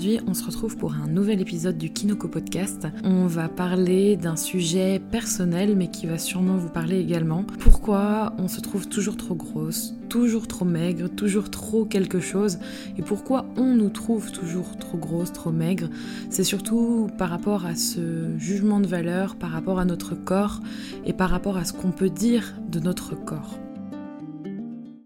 Aujourd'hui, on se retrouve pour un nouvel épisode du Kinoko Podcast. On va parler d'un sujet personnel, mais qui va sûrement vous parler également. Pourquoi on se trouve toujours trop grosse, toujours trop maigre, toujours trop quelque chose, et pourquoi on nous trouve toujours trop grosse, trop maigre. C'est surtout par rapport à ce jugement de valeur, par rapport à notre corps, et par rapport à ce qu'on peut dire de notre corps.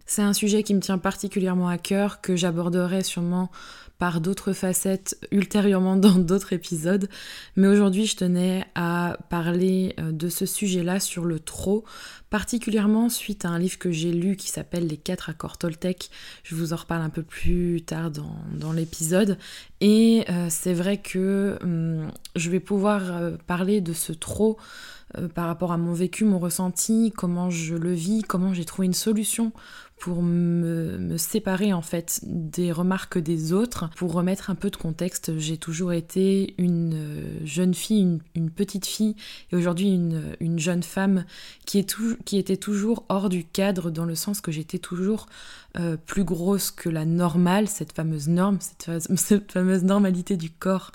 C'est un sujet qui me tient particulièrement à cœur, que j'aborderai sûrement par d'autres facettes ultérieurement dans d'autres épisodes. Mais aujourd'hui, je tenais à parler de ce sujet-là sur le trop, particulièrement suite à un livre que j'ai lu qui s'appelle « Les Quatre Accords Toltec ». Je vous en reparle un peu plus tard dans l'épisode. Et c'est vrai que je vais pouvoir parler de ce trop par rapport à mon vécu, mon ressenti, comment je le vis, comment j'ai trouvé une solution pour me séparer en fait des remarques des autres. Pour remettre un peu de contexte, j'ai toujours été une jeune fille, une petite fille, et aujourd'hui une jeune femme qui était toujours hors du cadre, dans le sens que j'étais toujours plus grosse que la normale, cette fameuse norme, cette fameuse normalité du corps.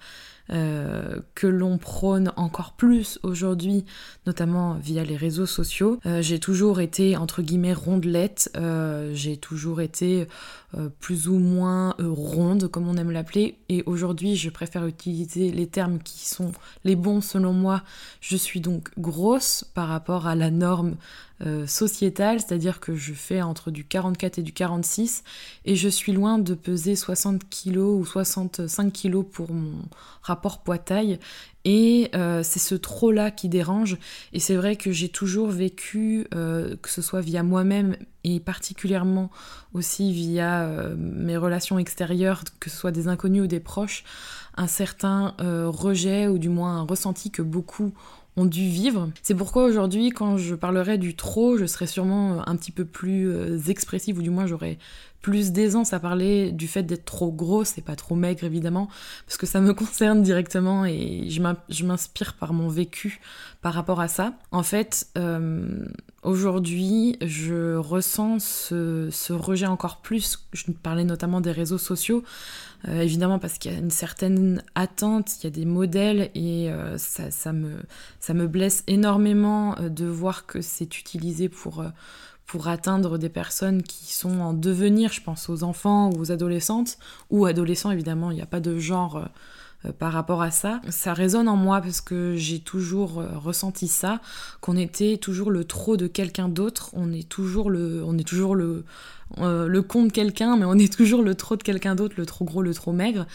Que l'on prône encore plus aujourd'hui, notamment via les réseaux sociaux. J'ai toujours été entre guillemets rondelette, j'ai toujours été plus ou moins ronde, comme on aime l'appeler, et aujourd'hui je préfère utiliser les termes qui sont les bons selon moi. Je suis donc grosse par rapport à la norme sociétale, c'est-à-dire que je fais entre du 44 et du 46, et je suis loin de peser 60 kg ou 65 kg pour mon rapport poids-taille, et c'est ce trop-là qui dérange. Et c'est vrai que j'ai toujours vécu, que ce soit via moi-même et particulièrement aussi via mes relations extérieures, que ce soit des inconnus ou des proches, un certain rejet, ou du moins un ressenti que beaucoup ont dû vivre. C'est pourquoi aujourd'hui, quand je parlerai du trop, je serai sûrement un petit peu plus expressive, ou du moins j'aurai plus d'aisance à parler du fait d'être trop grosse et pas trop maigre, évidemment, parce que ça me concerne directement et je m'inspire par mon vécu par rapport à ça. En fait, aujourd'hui, je ressens ce rejet encore plus. Je parlais notamment des réseaux sociaux, évidemment, parce qu'il y a une certaine attente, il y a des modèles, et ça me blesse énormément de voir que c'est utilisé pour atteindre des personnes qui sont en devenir. Je pense aux enfants ou aux adolescentes, ou adolescents évidemment, il n'y a pas de genre par rapport à ça. Ça résonne en moi parce que j'ai toujours ressenti ça, qu'on était toujours le trop de quelqu'un d'autre, on est toujours le con de quelqu'un, mais on est toujours le trop de quelqu'un d'autre, le trop gros, le trop maigre.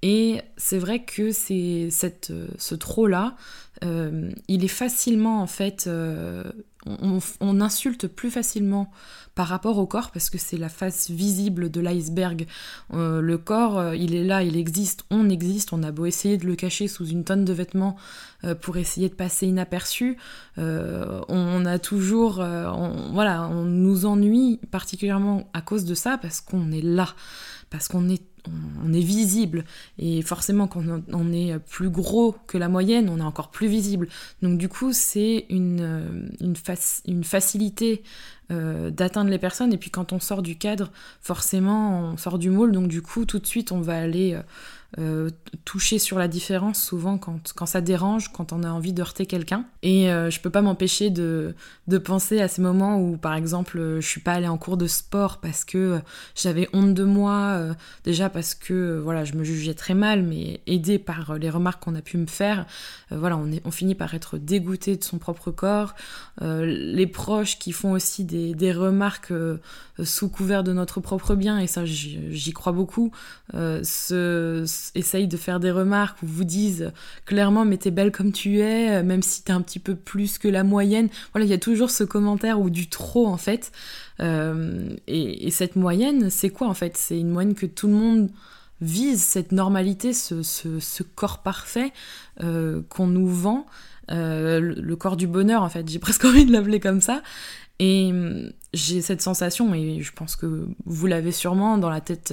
Et c'est vrai que ce trop-là, il est facilement en fait... On insulte plus facilement par rapport au corps, parce que c'est la face visible de l'iceberg. Le corps, il est là, il existe, on a beau essayer de le cacher sous une tonne de vêtements pour essayer de passer inaperçu, on nous ennuie particulièrement à cause de ça, parce qu'on est là, parce qu'on est visible, et forcément quand on est plus gros que la moyenne, on est encore plus visible. Donc du coup, c'est une facilité d'atteindre les personnes, et puis quand on sort du cadre, forcément on sort du moule, donc du coup tout de suite on va aller toucher sur la différence, souvent quand ça dérange, quand on a envie de heurter quelqu'un. Et je peux pas m'empêcher de penser à ces moments où, par exemple, je suis pas allée en cours de sport parce que j'avais honte de moi, déjà parce que voilà, je me jugeais très mal, mais aidée par les remarques qu'on a pu me faire, on finit par être dégoûté de son propre corps, les proches qui font aussi des remarques sous couvert de notre propre bien, et ça j'y crois beaucoup, essayent de faire des remarques où vous disent clairement « mais t'es belle comme tu es », même si t'es un petit peu plus que la moyenne. Voilà, il y a toujours ce commentaire ou du trop en fait, et cette moyenne, c'est quoi en fait? C'est une moyenne que tout le monde vise, cette normalité, ce corps parfait qu'on nous vend, le corps du bonheur en fait, j'ai presque envie de l'appeler comme ça. Et j'ai cette sensation, et je pense que vous l'avez sûrement dans la tête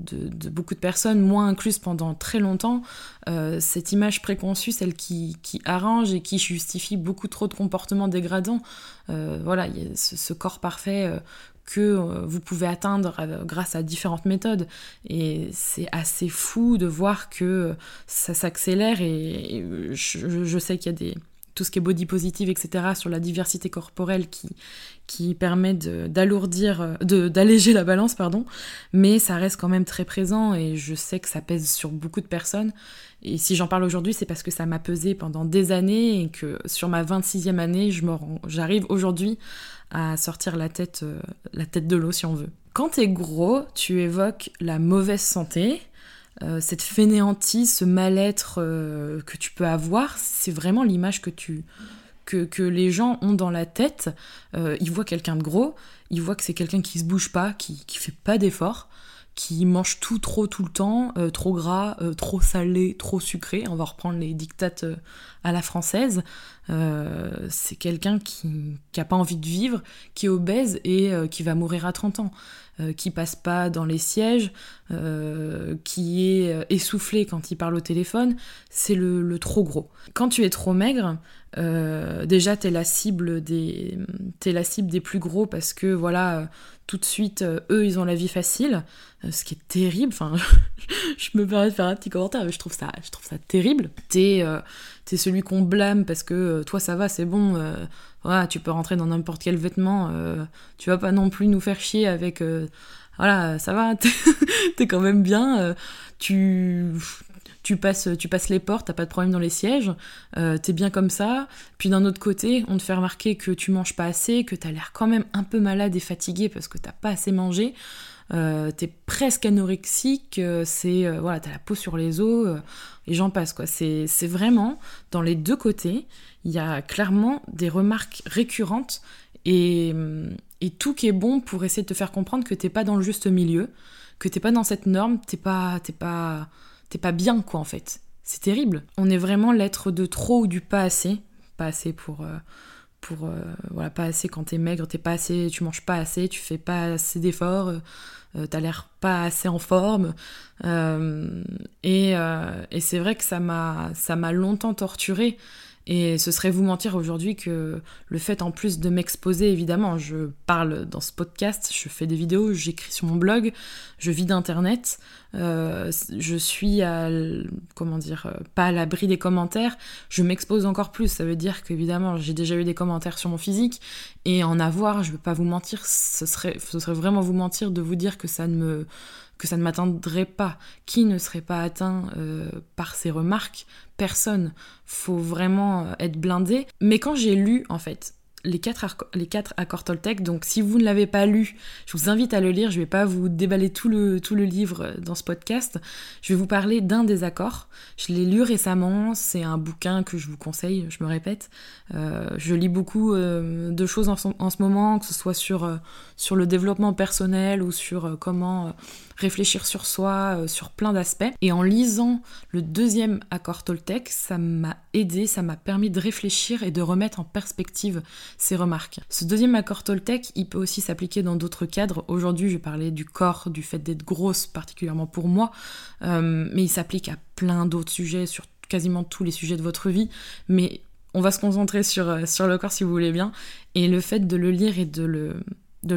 de beaucoup de personnes, moi incluse pendant très longtemps, cette image préconçue, celle qui arrange et qui justifie beaucoup trop de comportements dégradants. Voilà, y a ce corps parfait que vous pouvez atteindre grâce à différentes méthodes. Et c'est assez fou de voir que ça s'accélère, et je sais qu'il y a tout ce qui est body positive, etc., sur la diversité corporelle qui permet d'alléger la balance, mais ça reste quand même très présent, et je sais que ça pèse sur beaucoup de personnes. Et si j'en parle aujourd'hui, c'est parce que ça m'a pesé pendant des années, et que sur ma 26e année, j'arrive aujourd'hui à sortir la tête de l'eau, si on veut. Quand t'es gros, tu évoques la mauvaise santé, cette fainéantise, ce mal-être que tu peux avoir. C'est vraiment l'image que les gens ont dans la tête. Ils voient quelqu'un de gros, ils voient que c'est quelqu'un qui se bouge pas, qui fait pas d'efforts, qui mange tout trop tout le temps, trop gras, trop salé, trop sucré. On va reprendre les dictates à la française. C'est quelqu'un qui a pas envie de vivre, qui est obèse et qui va mourir à 30 ans, qui passe pas dans les sièges, qui est essoufflé quand il parle au téléphone. C'est le trop gros. Quand tu es trop maigre, déjà t'es la cible des plus gros, parce que voilà, tout de suite eux ils ont la vie facile, ce qui est terrible. Enfin, je me permets de faire un petit commentaire, mais je trouve ça terrible. T'es celui qu'on blâme parce que toi ça va, c'est bon, voilà, tu peux rentrer dans n'importe quel vêtement, tu vas pas non plus nous faire chier avec voilà, ça va, t'es quand même bien, tu passes les portes, t'as pas de problème dans les sièges, t'es bien comme ça. Puis d'un autre côté, on te fait remarquer que tu manges pas assez, que t'as l'air quand même un peu malade et fatigué parce que t'as pas assez mangé, t'es presque anorexique, voilà, t'as la peau sur les os, et j'en passe, quoi. C'est vraiment, dans les deux côtés, il y a clairement des remarques récurrentes, et tout qui est bon pour essayer de te faire comprendre que t'es pas dans le juste milieu, que t'es pas dans cette norme, t'es pas bien, quoi, en fait. C'est terrible. On est vraiment l'être de trop ou du pas assez. Pas assez voilà, pas assez quand t'es maigre, t'es pas assez, tu manges pas assez, tu fais pas assez d'efforts, t'as l'air pas assez en forme. Et c'est vrai que ça m'a longtemps torturée. Et ce serait vous mentir aujourd'hui que le fait, en plus de m'exposer, évidemment, je parle dans ce podcast, je fais des vidéos, j'écris sur mon blog, je vis d'internet, je suis pas à l'abri des commentaires, je m'expose encore plus. Ça veut dire qu'évidemment, j'ai déjà eu des commentaires sur mon physique, et en avoir, je veux pas vous mentir, ce serait vraiment vous mentir de vous dire que ça ne m'atteindrait pas. Qui ne serait pas atteint par ces remarques ? Personne. Faut vraiment être blindé. Mais quand j'ai lu, en fait, les quatre accords Toltec, donc si vous ne l'avez pas lu, je vous invite à le lire. Je ne vais pas vous déballer tout le livre dans ce podcast. Je vais vous parler d'un des accords. Je l'ai lu récemment, c'est un bouquin que je vous conseille, je me répète. Je lis beaucoup de choses en ce moment, que ce soit sur le développement personnel ou sur comment réfléchir sur soi, sur plein d'aspects. Et en lisant le deuxième accord Toltec, ça m'a aidé, ça m'a permis de réfléchir et de remettre en perspective ces remarques. Ce deuxième accord Toltec, il peut aussi s'appliquer dans d'autres cadres. Aujourd'hui, je vais parler du corps, du fait d'être grosse, particulièrement pour moi, mais il s'applique à plein d'autres sujets, sur quasiment tous les sujets de votre vie, mais on va se concentrer sur le corps si vous voulez bien, et le fait de le lire et de le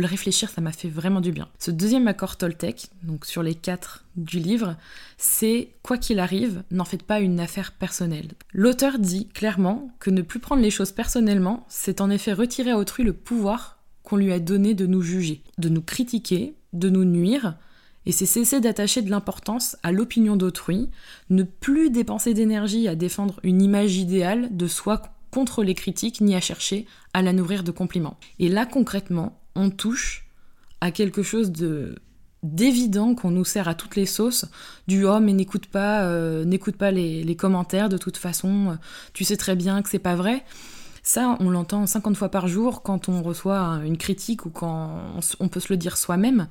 réfléchir, ça m'a fait vraiment du bien. Ce deuxième accord Toltec, donc sur les 4 du livre, c'est « Quoi qu'il arrive, n'en faites pas une affaire personnelle ». L'auteur dit clairement que ne plus prendre les choses personnellement, c'est en effet retirer à autrui le pouvoir qu'on lui a donné de nous juger, de nous critiquer, de nous nuire, et c'est cesser d'attacher de l'importance à l'opinion d'autrui, ne plus dépenser d'énergie à défendre une image idéale de soi contre les critiques, ni à chercher à la nourrir de compliments. Et là, concrètement, on touche à quelque chose d'évident qu'on nous sert à toutes les sauces, du « oh mais n'écoute pas les commentaires, de toute façon, tu sais très bien que c'est pas vrai ». Ça, on l'entend 50 fois par jour quand on reçoit une critique ou quand on peut se le dire soi-même,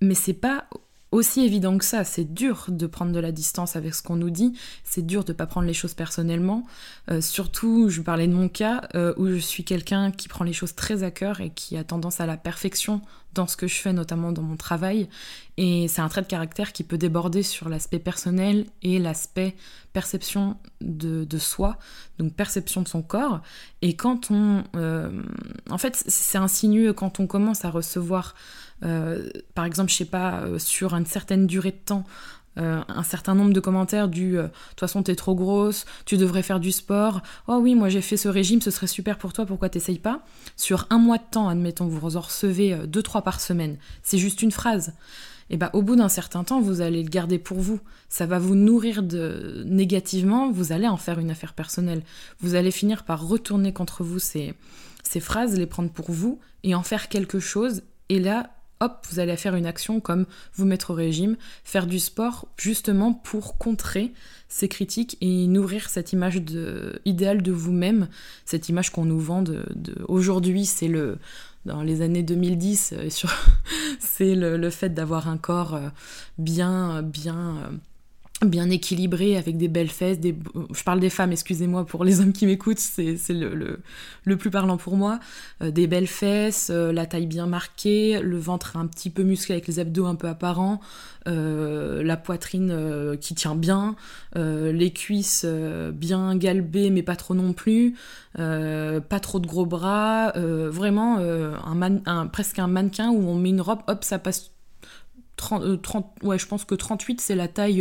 mais c'est pas aussi évident que ça. C'est dur de prendre de la distance avec ce qu'on nous dit, c'est dur de pas prendre les choses personnellement, surtout, je parlais de mon cas, où je suis quelqu'un qui prend les choses très à cœur et qui a tendance à la perfection dans ce que je fais, notamment dans mon travail, et c'est un trait de caractère qui peut déborder sur l'aspect personnel et l'aspect perception de soi, donc perception de son corps. Et quand on... en fait, c'est insinueux quand on commence à recevoir, par exemple, je sais pas, sur une certaine durée de temps, un certain nombre de commentaires du de toute façon t'es trop grosse, tu devrais faire du sport, oh oui moi j'ai fait ce régime, ce serait super pour toi, pourquoi t'essayes pas, sur un mois de temps, admettons, vous en recevez 2-3 par semaine, c'est juste une phrase, et bah au bout d'un certain temps vous allez le garder pour vous, ça va vous nourrir négativement, vous allez en faire une affaire personnelle, vous allez finir par retourner contre vous ces phrases, les prendre pour vous et en faire quelque chose, et là hop, vous allez faire une action comme vous mettre au régime, faire du sport, justement pour contrer ces critiques et nourrir cette image idéale de vous-même, cette image qu'on nous vend aujourd'hui, c'est dans les années 2010, c'est le fait d'avoir un corps bien équilibré, avec des belles fesses, je parle des femmes, excusez-moi, pour les hommes qui m'écoutent, c'est le plus parlant pour moi, des belles fesses, la taille bien marquée, le ventre un petit peu musclé avec les abdos un peu apparents, la poitrine qui tient bien, les cuisses bien galbées mais pas trop non plus, pas trop de gros bras, vraiment presque un mannequin où on met une robe, hop, ça passe 38 c'est la taille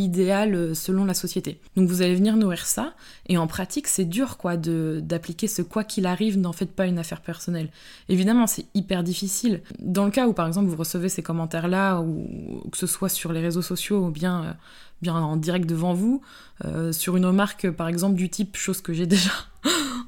idéale selon la société. Donc vous allez venir nourrir ça, et en pratique c'est dur quoi d'appliquer ce quoi qu'il arrive, n'en faites pas une affaire personnelle. Évidemment c'est hyper difficile. Dans le cas où par exemple vous recevez ces commentaires là, ou que ce soit sur les réseaux sociaux ou bien en direct devant vous, sur une remarque par exemple du type, chose que j'ai déjà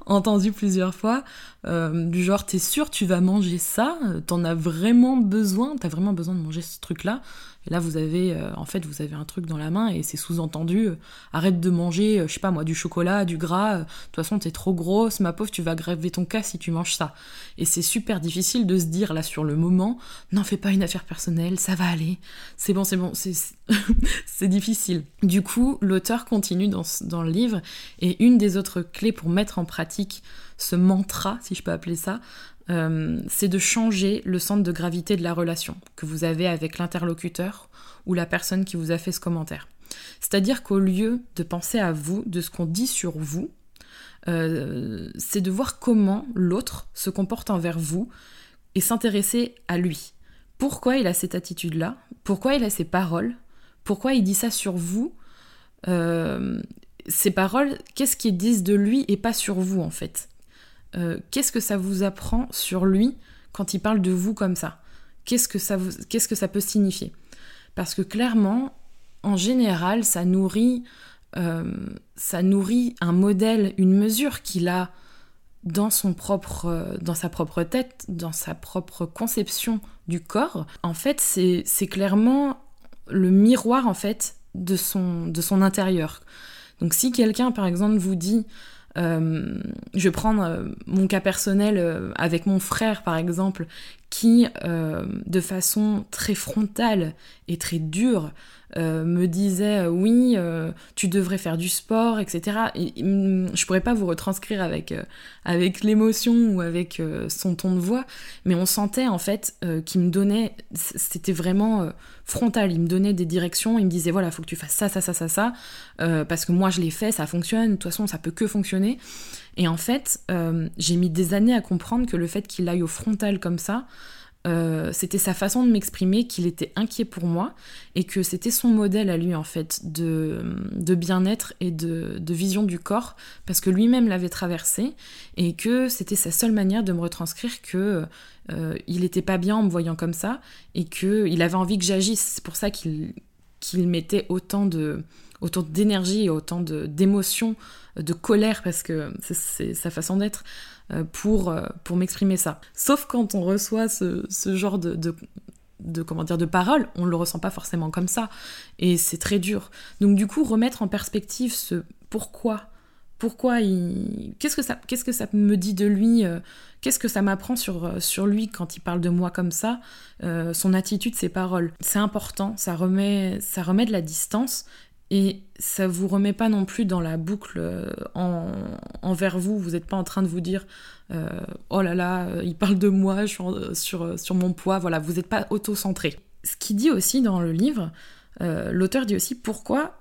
entendu plusieurs fois, du genre t'es sûr tu vas manger ça, t'en as vraiment besoin, t'as vraiment besoin de manger ce truc là, et là vous avez en fait vous avez un truc dans la main et c'est sous-entendu arrête de manger, je sais pas moi, du chocolat, du gras, de toute façon t'es trop grosse ma pauvre, tu vas aggraver ton cas si tu manges ça. Et c'est super difficile de se dire là sur le moment, n'en fais pas une affaire personnelle, ça va aller, c'est bon c'est difficile. Du coup l'auteur continue dans le livre, et une des autres clés pour mettre en pratique ce mantra, si je peux appeler ça, c'est de changer le centre de gravité de la relation que vous avez avec l'interlocuteur ou la personne qui vous a fait ce commentaire. C'est-à-dire qu'au lieu de penser à vous, de ce qu'on dit sur vous, c'est de voir comment l'autre se comporte envers vous et s'intéresser à lui. Pourquoi il a cette attitude-là ? Pourquoi il a ces paroles ? Pourquoi il dit ça sur vous ? Ces paroles, qu'est-ce qu'ils disent de lui et pas sur vous en fait ? Qu'est-ce que ça vous apprend sur lui quand il parle de vous comme ça ? Qu'est-ce que ça peut signifier ? Parce que clairement, en général, ça nourrit un modèle, une mesure qu'il a dans sa propre tête, dans sa propre conception du corps. En fait, c'est clairement le miroir en fait de son intérieur. Donc si quelqu'un, par exemple, vous dit, je vais prendre mon cas personnel avec mon frère, par exemple, qui, de façon très frontale et très dure, me disait « oui, tu devrais faire du sport, etc. » Et, je pourrais pas vous retranscrire avec l'émotion ou avec son ton de voix, mais on sentait en fait qu'il me donnait, c'était vraiment frontal, il me donnait des directions, il me disait « voilà, faut que tu fasses ça, ça, ça, ça, ça, parce que moi je l'ai fait, ça fonctionne, de toute façon ça peut que fonctionner. » Et en fait, j'ai mis des années à comprendre que le fait qu'il aille au frontal comme ça, c'était sa façon de m'exprimer, qu'il était inquiet pour moi et que c'était son modèle à lui en fait de bien-être et de vision du corps, parce que lui-même l'avait traversé et que c'était sa seule manière de me retranscrire que il était pas bien en me voyant comme ça et que il avait envie que j'agisse. C'est pour ça qu'il mettait autant d'énergie et autant d'émotion, de colère, parce que c'est sa façon d'être, pour m'exprimer ça. Sauf quand on reçoit ce genre de paroles, on le ressent pas forcément comme ça, et c'est très dur. Donc du coup, remettre en perspective ce pourquoi qu'est-ce que ça me dit de lui, qu'est-ce que ça m'apprend sur lui quand il parle de moi comme ça, son attitude, ses paroles. C'est important, ça remet de la distance. Et ça vous remet pas non plus dans la boucle en envers vous, vous n'êtes pas en train de vous dire oh là là, il parle de moi, je suis sur mon poids, voilà, vous n'êtes pas auto-centré. Ce qu'il dit aussi dans le livre, l'auteur dit aussi pourquoi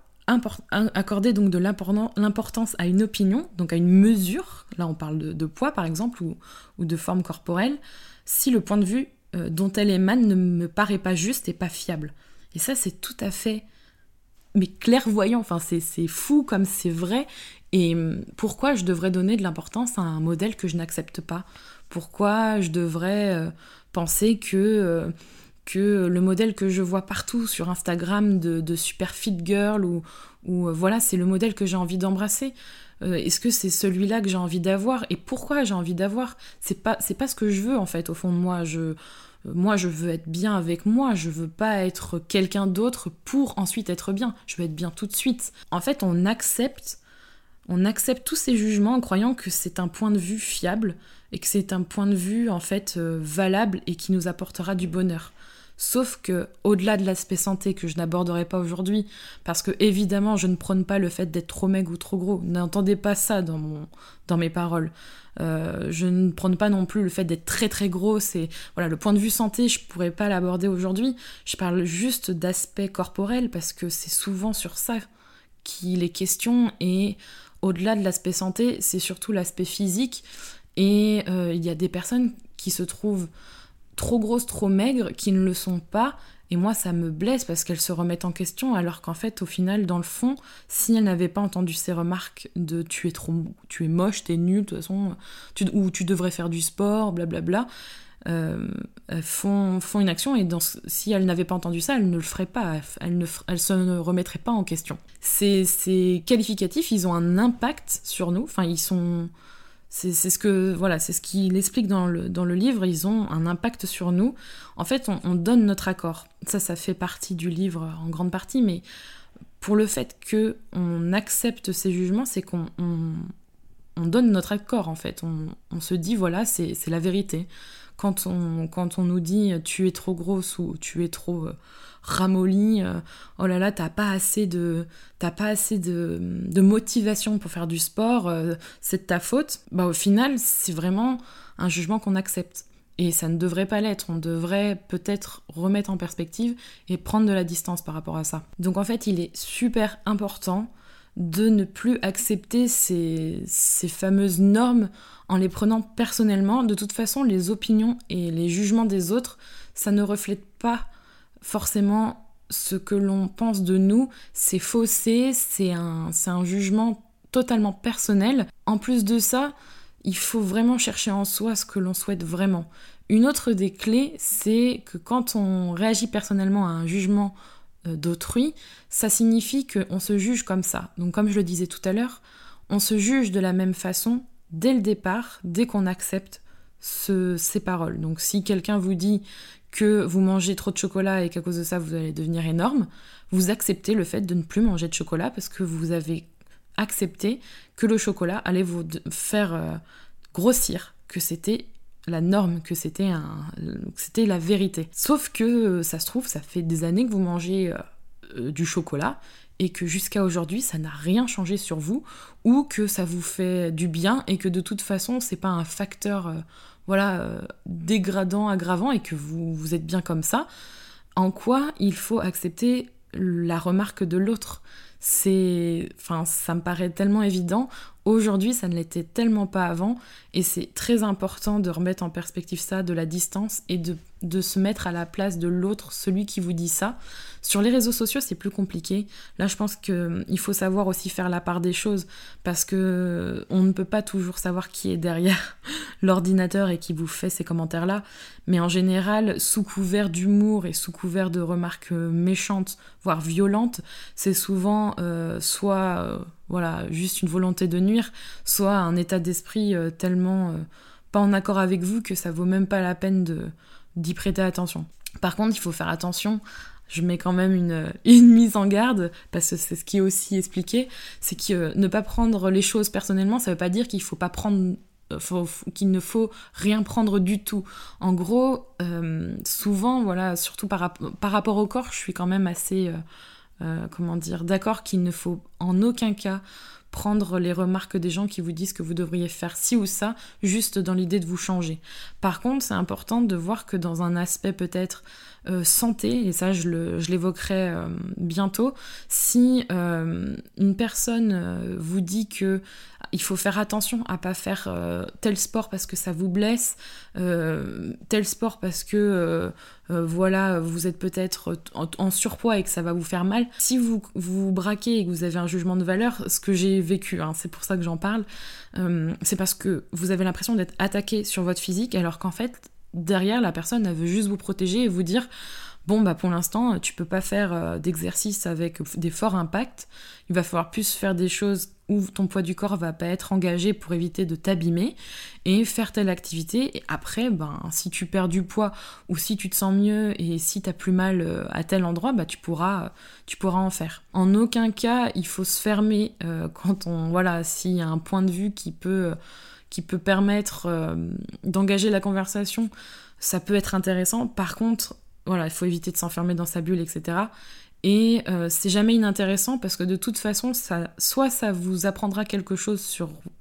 accorder donc de l'importance à une opinion, donc à une mesure, là on parle de poids par exemple, ou de forme corporelle, si le point de vue dont elle émane ne me paraît pas juste et pas fiable. Et ça c'est tout à fait mais clairvoyant, enfin c'est fou comme c'est vrai, et pourquoi je devrais donner de l'importance à un modèle que je n'accepte pas ? Pourquoi je devrais penser que le modèle que je vois partout sur Instagram de super fit girl ou voilà, c'est le modèle que j'ai envie d'embrasser. Est-ce que c'est celui-là que j'ai envie d'avoir ? Et pourquoi j'ai envie d'avoir ? C'est pas ce que je veux en fait au fond de moi. Moi je veux être bien avec moi, je veux pas être quelqu'un d'autre pour ensuite être bien. Je veux être bien tout de suite. En fait, on accepte tous ces jugements en croyant que c'est un point de vue fiable et que c'est un point de vue en fait valable et qui nous apportera du bonheur. Sauf que, au-delà de l'aspect santé que je n'aborderai pas aujourd'hui, parce que évidemment je ne prône pas le fait d'être trop maigre ou trop gros, n'entendez pas ça dans mes paroles. Je ne prône pas non plus le fait d'être très très grosse, et voilà, le point de vue santé je pourrais pas l'aborder aujourd'hui, je parle juste d'aspect corporel parce que c'est souvent sur ça qu'il est question, et au-delà de l'aspect santé, c'est surtout l'aspect physique, et il y a des personnes qui se trouvent trop grosses, trop maigres, qui ne le sont pas, et moi ça me blesse parce qu'elles se remettent en question, alors qu'en fait au final dans le fond, si elles n'avaient pas entendu ces remarques de tu es moche, t'es nul de toute façon, ou tu devrais faire du sport, blablabla, elles font une action, et si elles n'avaient pas entendu ça, elles ne le feraient pas, elles se remettraient pas en question. Ces qualificatifs, ils ont un impact sur nous, enfin ils sont... C'est ce qu'il explique dans le livre, ils ont un impact sur nous. En fait, on donne notre accord. Ça fait partie du livre en grande partie, mais pour le fait qu'on accepte ces jugements, c'est qu'on donne notre accord, en fait. On se dit, voilà, c'est la vérité. Quand on nous dit « tu es trop grosse » ou « tu es trop ramollie »,« oh là là, t'as pas assez de motivation pour faire du sport, c'est de ta faute », bah au final, c'est vraiment un jugement qu'on accepte. Et ça ne devrait pas l'être, on devrait peut-être remettre en perspective et prendre de la distance par rapport à ça. Donc en fait, il est super important de ne plus accepter ces fameuses normes en les prenant personnellement. De toute façon, les opinions et les jugements des autres, ça ne reflète pas forcément ce que l'on pense de nous. C'est faussé, c'est un jugement totalement personnel. En plus de ça, il faut vraiment chercher en soi ce que l'on souhaite vraiment. Une autre des clés, c'est que quand on réagit personnellement à un jugement d'autrui, ça signifie qu'on se juge comme ça. Donc comme je le disais tout à l'heure, on se juge de la même façon dès le départ, dès qu'on accepte ces paroles. Donc si quelqu'un vous dit que vous mangez trop de chocolat et qu'à cause de ça vous allez devenir énorme, vous acceptez le fait de ne plus manger de chocolat parce que vous avez accepté que le chocolat allait vous faire grossir, que c'était la norme, que c'était la vérité. Sauf que, ça se trouve, ça fait des années que vous mangez du chocolat et que jusqu'à aujourd'hui, ça n'a rien changé sur vous, ou que ça vous fait du bien et que de toute façon, c'est pas un facteur dégradant, aggravant, et que vous êtes bien comme ça. En quoi il faut accepter la remarque de l'autre ? Ça me paraît tellement évident. Aujourd'hui, ça ne l'était tellement pas avant, et c'est très important de remettre en perspective ça, de la distance, et de se mettre à la place de l'autre, celui qui vous dit ça. Sur les réseaux sociaux, c'est plus compliqué. Là, je pense qu'il faut savoir aussi faire la part des choses, parce que on ne peut pas toujours savoir qui est derrière l'ordinateur et qui vous fait ces commentaires-là. Mais en général, sous couvert d'humour et sous couvert de remarques méchantes, voire violentes, c'est souvent juste une volonté de nuire, soit un état d'esprit tellement pas en accord avec vous que ça vaut même pas la peine d'y prêter attention. Par contre, il faut faire attention, je mets quand même une mise en garde, parce que c'est ce qui est aussi expliqué, c'est que ne pas prendre les choses personnellement, ça veut pas dire qu'il ne faut rien prendre du tout. En gros, souvent, voilà, surtout par rapport au corps, je suis quand même assez d'accord qu'il ne faut en aucun cas prendre les remarques des gens qui vous disent que vous devriez faire ci ou ça, juste dans l'idée de vous changer. Par contre, c'est important de voir que dans un aspect peut-être santé, et ça je l'évoquerai bientôt, si une personne vous dit que il faut faire attention à pas faire tel sport parce que ça vous blesse, tel sport parce que voilà, vous êtes peut-être en surpoids et que ça va vous faire mal. Si vous braquez et que vous avez un jugement de valeur, ce que j'ai vécu, c'est pour ça que j'en parle, c'est parce que vous avez l'impression d'être attaqué sur votre physique, alors qu'en fait, derrière, la personne, elle veut juste vous protéger et vous dire « Bon, bah pour l'instant, tu peux pas faire d'exercice avec des forts impacts, il va falloir plus faire des choses où ton poids du corps va pas être engagé pour éviter de t'abîmer, et faire telle activité, et après, si tu perds du poids, ou si tu te sens mieux, et si t'as plus mal à tel endroit, tu pourras en faire. » En aucun cas, il faut se fermer quand on... Voilà, s'il y a un point de vue qui peut permettre d'engager la conversation, ça peut être intéressant. Par contre, voilà, il faut éviter de s'enfermer dans sa bulle, etc. Et c'est jamais inintéressant parce que de toute façon, ça vous apprendra quelque chose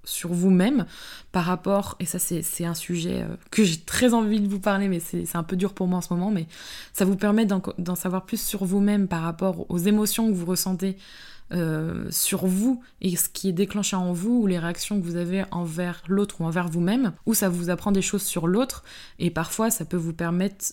sur vous-même par rapport, et ça c'est un sujet que j'ai très envie de vous parler, mais c'est un peu dur pour moi en ce moment, mais ça vous permet d'en savoir plus sur vous-même par rapport aux émotions que vous ressentez sur vous et ce qui est déclenché en vous, ou les réactions que vous avez envers l'autre ou envers vous-même, ou ça vous apprend des choses sur l'autre, et parfois ça peut vous permettre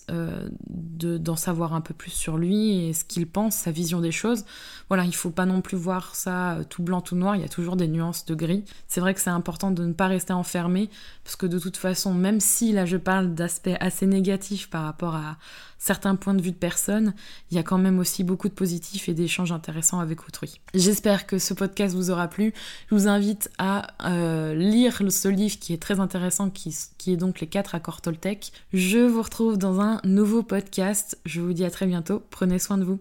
d'en savoir un peu plus sur lui et ce qu'il pense, sa vision des choses. Voilà, il faut pas non plus voir ça tout blanc, tout noir, il y a toujours des nuances de gris. C'est vrai que c'est important de ne pas rester enfermé, parce que de toute façon, même si là je parle d'aspects assez négatifs par rapport à certains points de vue de personnes, il y a quand même aussi beaucoup de positifs et d'échanges intéressants avec autrui. J'espère que ce podcast vous aura plu. Je vous invite à lire ce livre qui est très intéressant, qui est donc Les Quatre Accords Toltec. Je vous retrouve dans un nouveau podcast. Je vous dis à très bientôt. Prenez soin de vous.